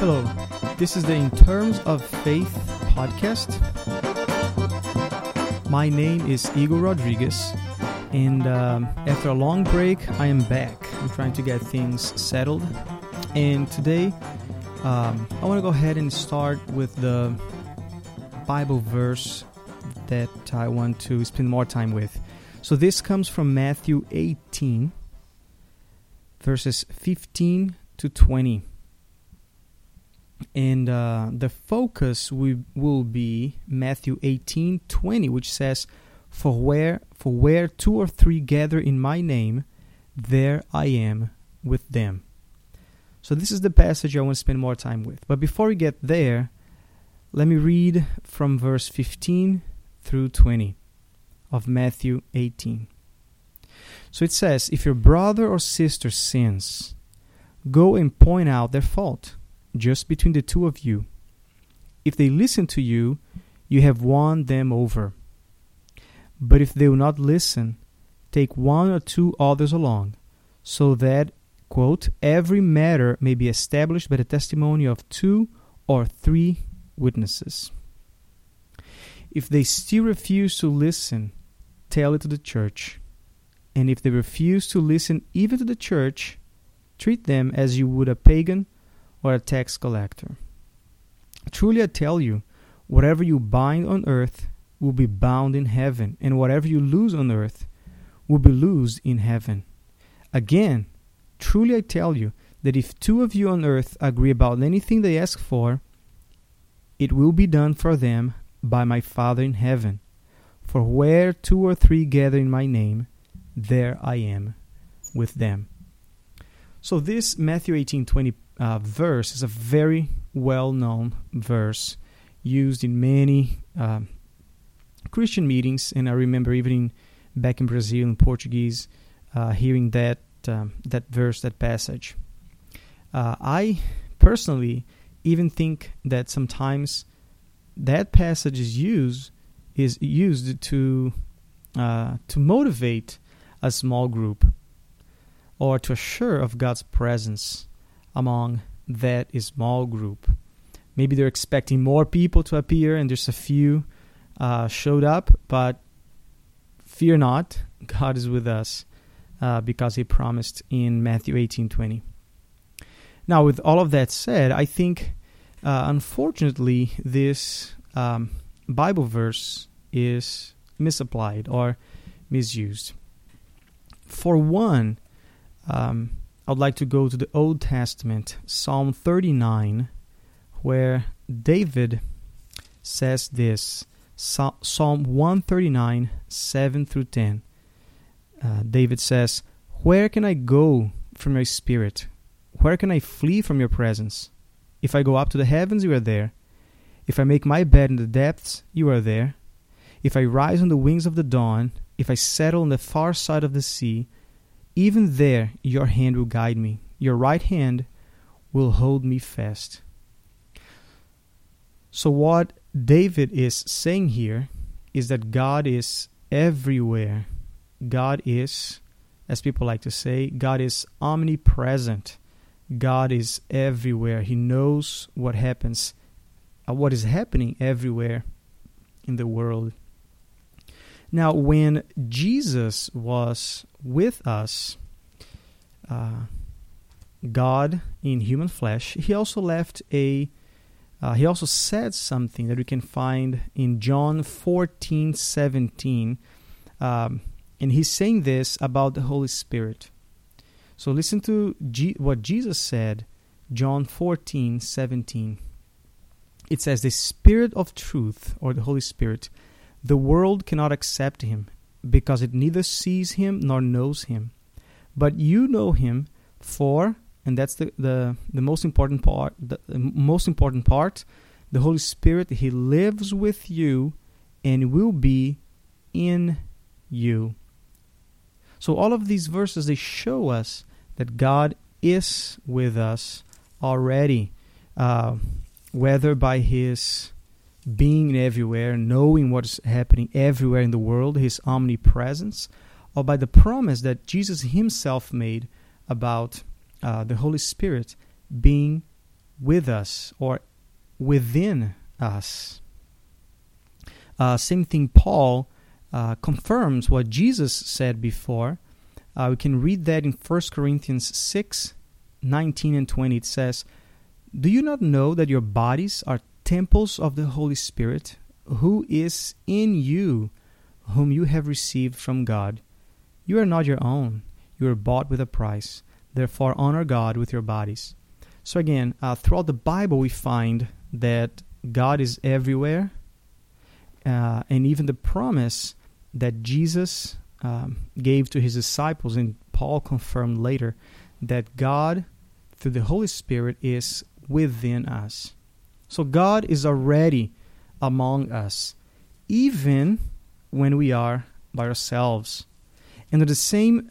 Hello, this is the In Terms of Faith podcast. My name is Igor Rodriguez, and after a long break, I am back. I'm trying to get things settled, and today I want to go ahead and start with the Bible verse that I want to spend more time with. So this comes from Matthew 18, verses 15 to 20. And the focus will be Matthew 18:20, which says, For where two or three gather in my name, there I am with them. So this is the passage I want to spend more time with. But before we get there, let me read from verse 15 through 20 of Matthew 18. So it says, If your brother or sister sins, go and point out their fault, just between the two of you. If they listen to you, you have won them over. But if they will not listen, take one or two others along, so that, quote, every matter may be established by the testimony of two or three witnesses. If they still refuse to listen, tell it to the church. And if they refuse to listen even to the church, treat them as you would a pagan or a tax collector. Truly I tell you, whatever you bind on earth will be bound in heaven, and whatever you loose on earth will be loosed in heaven. Again, truly I tell you that if two of you on earth agree about anything they ask for, it will be done for them by my Father in heaven. For where two or three gather in my name, there I am with them. So this Matthew 18:20 verse is a very well-known verse used in many Christian meetings, and I remember even back in Brazil in Portuguese hearing that verse, that passage. I personally even think that sometimes that passage is used to motivate a small group or to assure of God's presence among that small group. Maybe they're expecting more people to appear, and there's a few showed up, but fear not, God is with us because He promised in Matthew 18:20. Now, with all of that said, I think, unfortunately, this Bible verse is misapplied or misused. For one, I would like to go to the Old Testament, Psalm 39, where David says this, Psalm 139, 7 through 10. David says, Where can I go from your spirit? Where can I flee from your presence? If I go up to the heavens, you are there. If I make my bed in the depths, you are there. If I rise on the wings of the dawn, if I settle on the far side of the sea, even there your hand will guide me. Your right hand will hold me fast. So what David is saying here is that God is everywhere. God is, as people like to say, God is omnipresent. God is everywhere. He knows what happens, what is happening everywhere in the world. Now, when Jesus was with us, God in human flesh, He also left He also said something that we can find in John 14:17, and He's saying this about the Holy Spirit. So listen to what Jesus said, John 14:17. It says, "The Spirit of Truth, or the Holy Spirit, the world cannot accept Him, because it neither sees Him nor knows Him. But you know Him, for," and that's the most important part, the Holy Spirit, He lives with you and will be in you. So all of these verses, they show us that God is with us already, whether by His being everywhere, knowing what is happening everywhere in the world, His omnipresence, or by the promise that Jesus Himself made about the Holy Spirit being with us or within us. Same thing, Paul confirms what Jesus said before. We can read that in 1 Corinthians 6, 19 and 20. It says, "Do you not know that your bodies are temples of the Holy Spirit, who is in you, whom you have received from God? You are not your own. You are bought with a price. Therefore, honor God with your bodies." So again, throughout the Bible, we find that God is everywhere. And even the promise that Jesus gave to his disciples, and Paul confirmed later, that God, through the Holy Spirit, is within us. So God is already among us, even when we are by ourselves. And in the same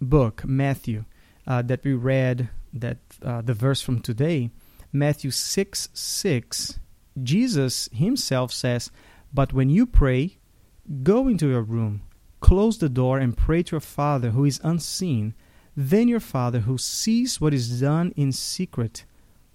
book, Matthew, that we read, that the verse from today, Matthew 6:6, Jesus himself says, "But when you pray, go into your room, close the door, and pray to your Father who is unseen. Then your Father who sees what is done in secret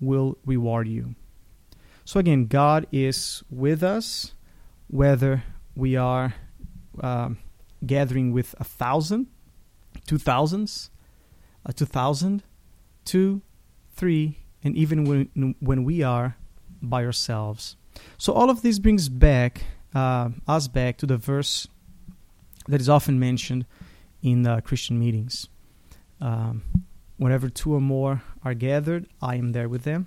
will reward you." So again, God is with us, whether we are gathering with 1,000, 2,000, 2,000, 2, 3, and even when we are by ourselves. So all of this brings back us back to the verse that is often mentioned in Christian meetings. Whenever two or more are gathered, I am there with them.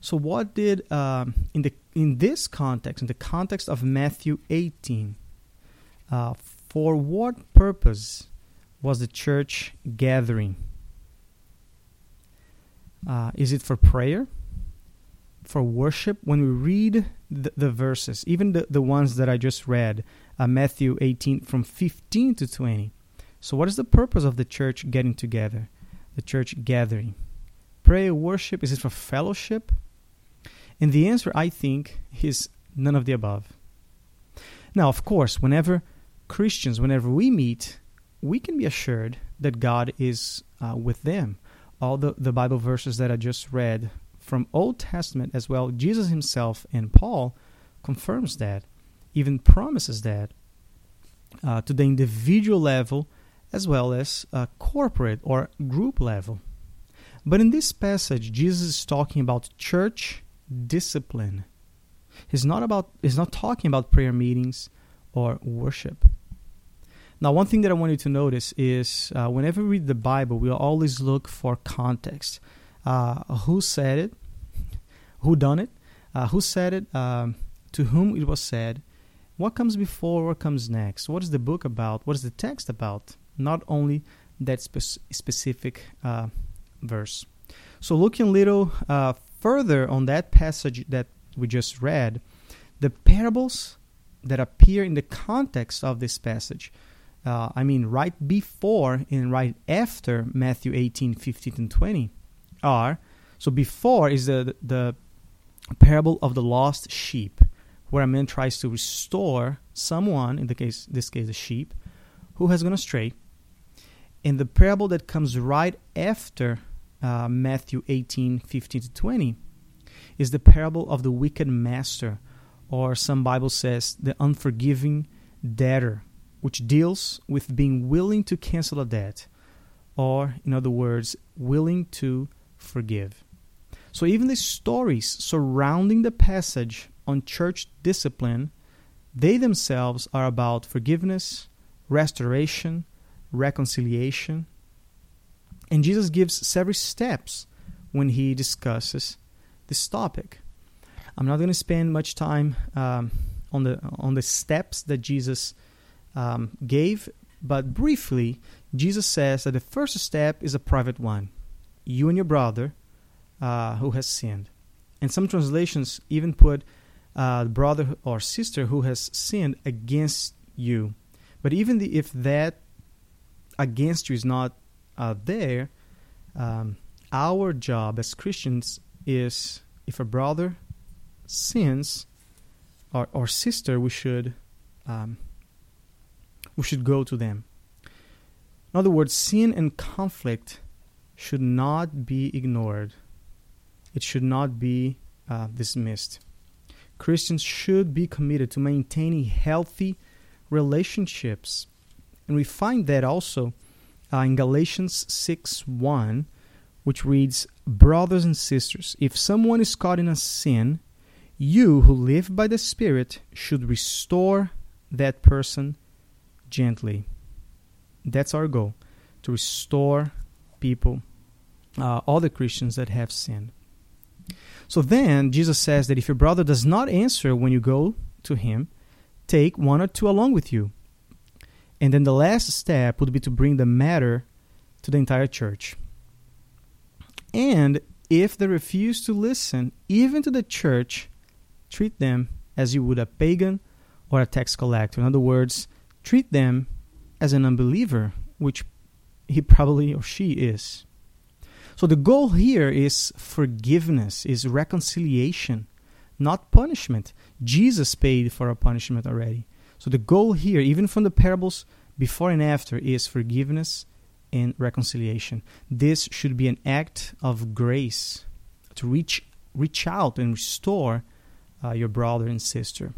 So what did, in this context, in the context of Matthew 18, for what purpose was the church gathering? Is it for prayer? For worship? When we read the verses, even the ones that I just read, Matthew 18 from 15 to 20. So what is the purpose of the church getting together, the church gathering? Prayer, worship, is it for fellowship? And the answer, I think, is none of the above. Now, of course, whenever we meet, we can be assured that God is with them. All the Bible verses that I just read from Old Testament as well, Jesus himself and Paul confirms that, even promises that to the individual level as well as corporate or group level. But in this passage, Jesus is talking about church discipline. He's not talking about prayer meetings or worship. Now, one thing that I want you to notice is whenever we read the Bible, we always look for context. Who said it? Who done it? Who said it? To whom it was said? What comes before? What comes next? What is the book about? What is the text about? Not only that specific verse. So looking a little further on that passage that we just read, the parables that appear in the context of this passage, right before and right after Matthew 18, 15, and 20, are, so before is the parable of the lost sheep, where a man tries to restore someone, in this case a sheep, who has gone astray. And the parable that comes right after Matthew 18, 15 to 20 is the parable of the wicked master, or some Bible says the unforgiving debtor, which deals with being willing to cancel a debt, or in other words, willing to forgive. So even the stories surrounding the passage on church discipline, they themselves are about forgiveness, restoration, reconciliation. And Jesus gives several steps when he discusses this topic. I'm not going to spend much time on the steps that Jesus gave, but briefly, Jesus says that the first step is a private one. You and your brother who has sinned. And some translations even put brother or sister who has sinned against you. But even if that against you is not there, our job as Christians is, if a brother sins or sister, we should go to them. In other words, sin and conflict should not be ignored. it should not be dismissed. Christians should be committed to maintaining healthy relationships. And we find that also in Galatians 6:1, which reads, "Brothers and sisters, if someone is caught in a sin, you who live by the Spirit should restore that person gently." That's our goal, to restore people, other Christians that have sinned. So then Jesus says that if your brother does not answer when you go to him, take one or two along with you. And then the last step would be to bring the matter to the entire church. And if they refuse to listen, even to the church, treat them as you would a pagan or a tax collector. In other words, treat them as an unbeliever, which he probably or she is. So the goal here is forgiveness, is reconciliation, not punishment. Jesus paid for our punishment already. So the goal here, even from the parables before and after, is forgiveness and reconciliation. This should be an act of grace to reach out and restore your brother and sister.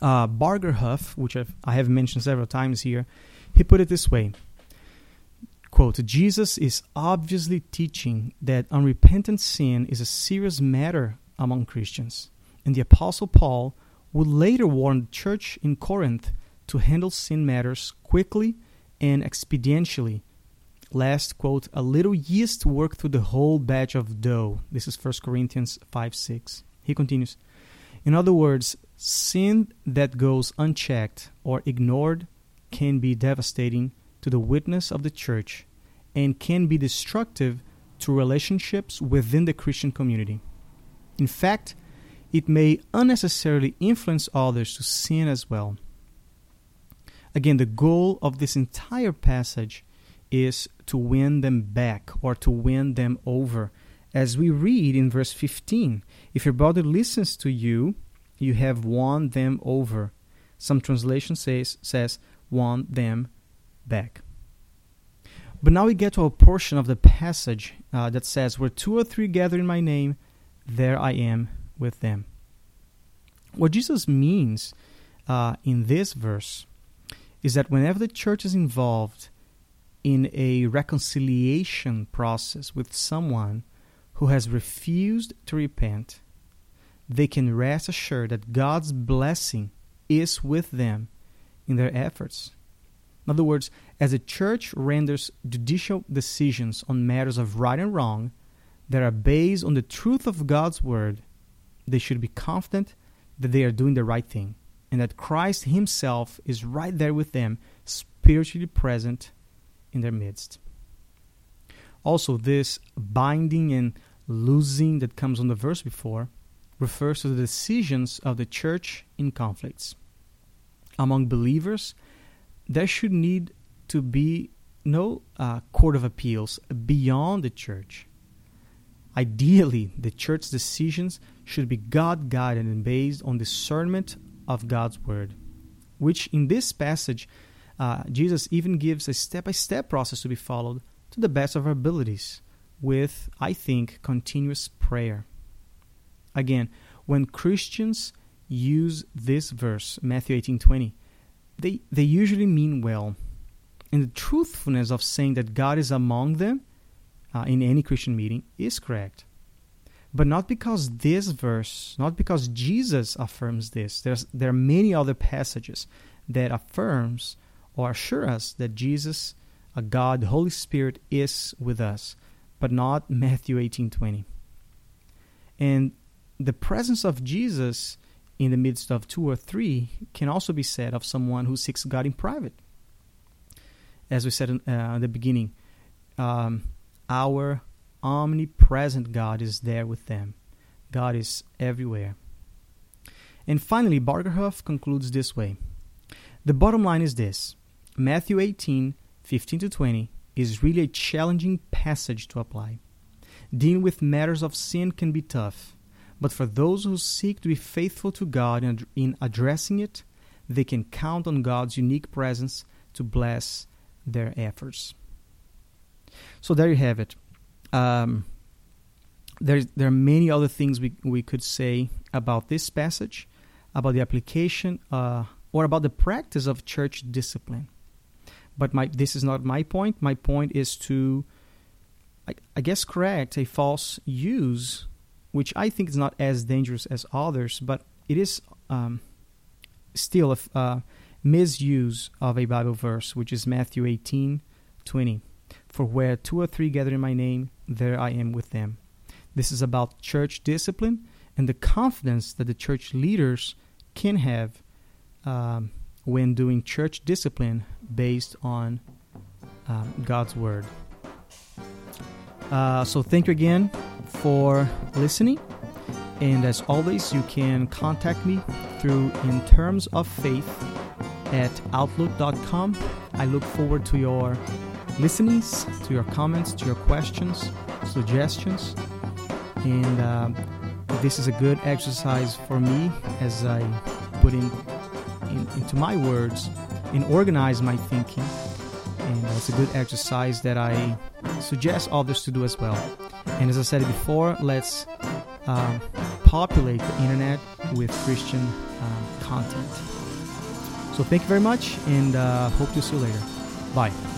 Bargerhuff, which I have mentioned several times here, he put it this way, quote, "Jesus is obviously teaching that unrepentant sin is a serious matter among Christians, and the Apostle Paul would later warn the church in Corinth to handle sin matters quickly and expedientially, lest, quote, a little yeast work through the whole batch of dough." This is 1 Corinthians 5:6. He continues, "In other words, sin that goes unchecked or ignored can be devastating to the witness of the church and can be destructive to relationships within the Christian community. In fact, it may unnecessarily influence others to sin as well." Again, the goal of this entire passage is to win them back or to win them over. As we read in verse 15, "If your brother listens to you, you have won them over." Some translation says won them back. But now we get to a portion of the passage that says, "Where two or three gather in my name, there I am with them." What Jesus means in this verse is that whenever the church is involved in a reconciliation process with someone who has refused to repent, they can rest assured that God's blessing is with them in their efforts. In other words, as a church renders judicial decisions on matters of right and wrong that are based on the truth of God's word, they should be confident that they are doing the right thing and that Christ himself is right there with them, spiritually present in their midst. Also, this binding and loosing that comes on the verse before refers to the decisions of the church in conflicts. Among believers, there should need to be no court of appeals beyond the church. Ideally, the church's decisions should be God-guided and based on discernment of God's word, which in this passage, Jesus even gives a step-by-step process to be followed to the best of our abilities with, I think, continuous prayer. Again, when Christians use this verse, Matthew 18:20, they usually mean well. And the truthfulness of saying that God is among them in any Christian meeting is correct. But not because this verse, not because Jesus affirms this. There are many other passages that affirms or assure us that Jesus, God, Holy Spirit is with us, but not Matthew 18:20. And the presence of Jesus in the midst of two or three can also be said of someone who seeks God in private. As we said in the beginning, our omnipresent God is there with them. God is everywhere. And finally, Bargerhuff concludes this way. The bottom line is this. Matthew 18:15-20 is really a challenging passage to apply. Dealing with matters of sin can be tough, but for those who seek to be faithful to God in addressing it, they can count on God's unique presence to bless their efforts. So there you have it. there are many other things we could say about this passage, about the application, or about the practice of church discipline. But this is not my point. My point is to, I guess, correct a false use, which I think is not as dangerous as others, but it is still a misuse of a Bible verse, which is Matthew 18:20. For where two or three gather in my name, there I am with them. This is about church discipline and the confidence that the church leaders can have when doing church discipline based on God's Word. So thank you again for listening. And as always, you can contact me through In Terms of Faith at outlook.com. I look forward to your listenings, to your comments, to your questions, suggestions. And this is a good exercise for me as I put into my words and organize my thinking. And it's a good exercise that I suggest others to do as well. And as I said before, let's populate the internet with Christian content. So thank you very much, and hope to see you later. Bye.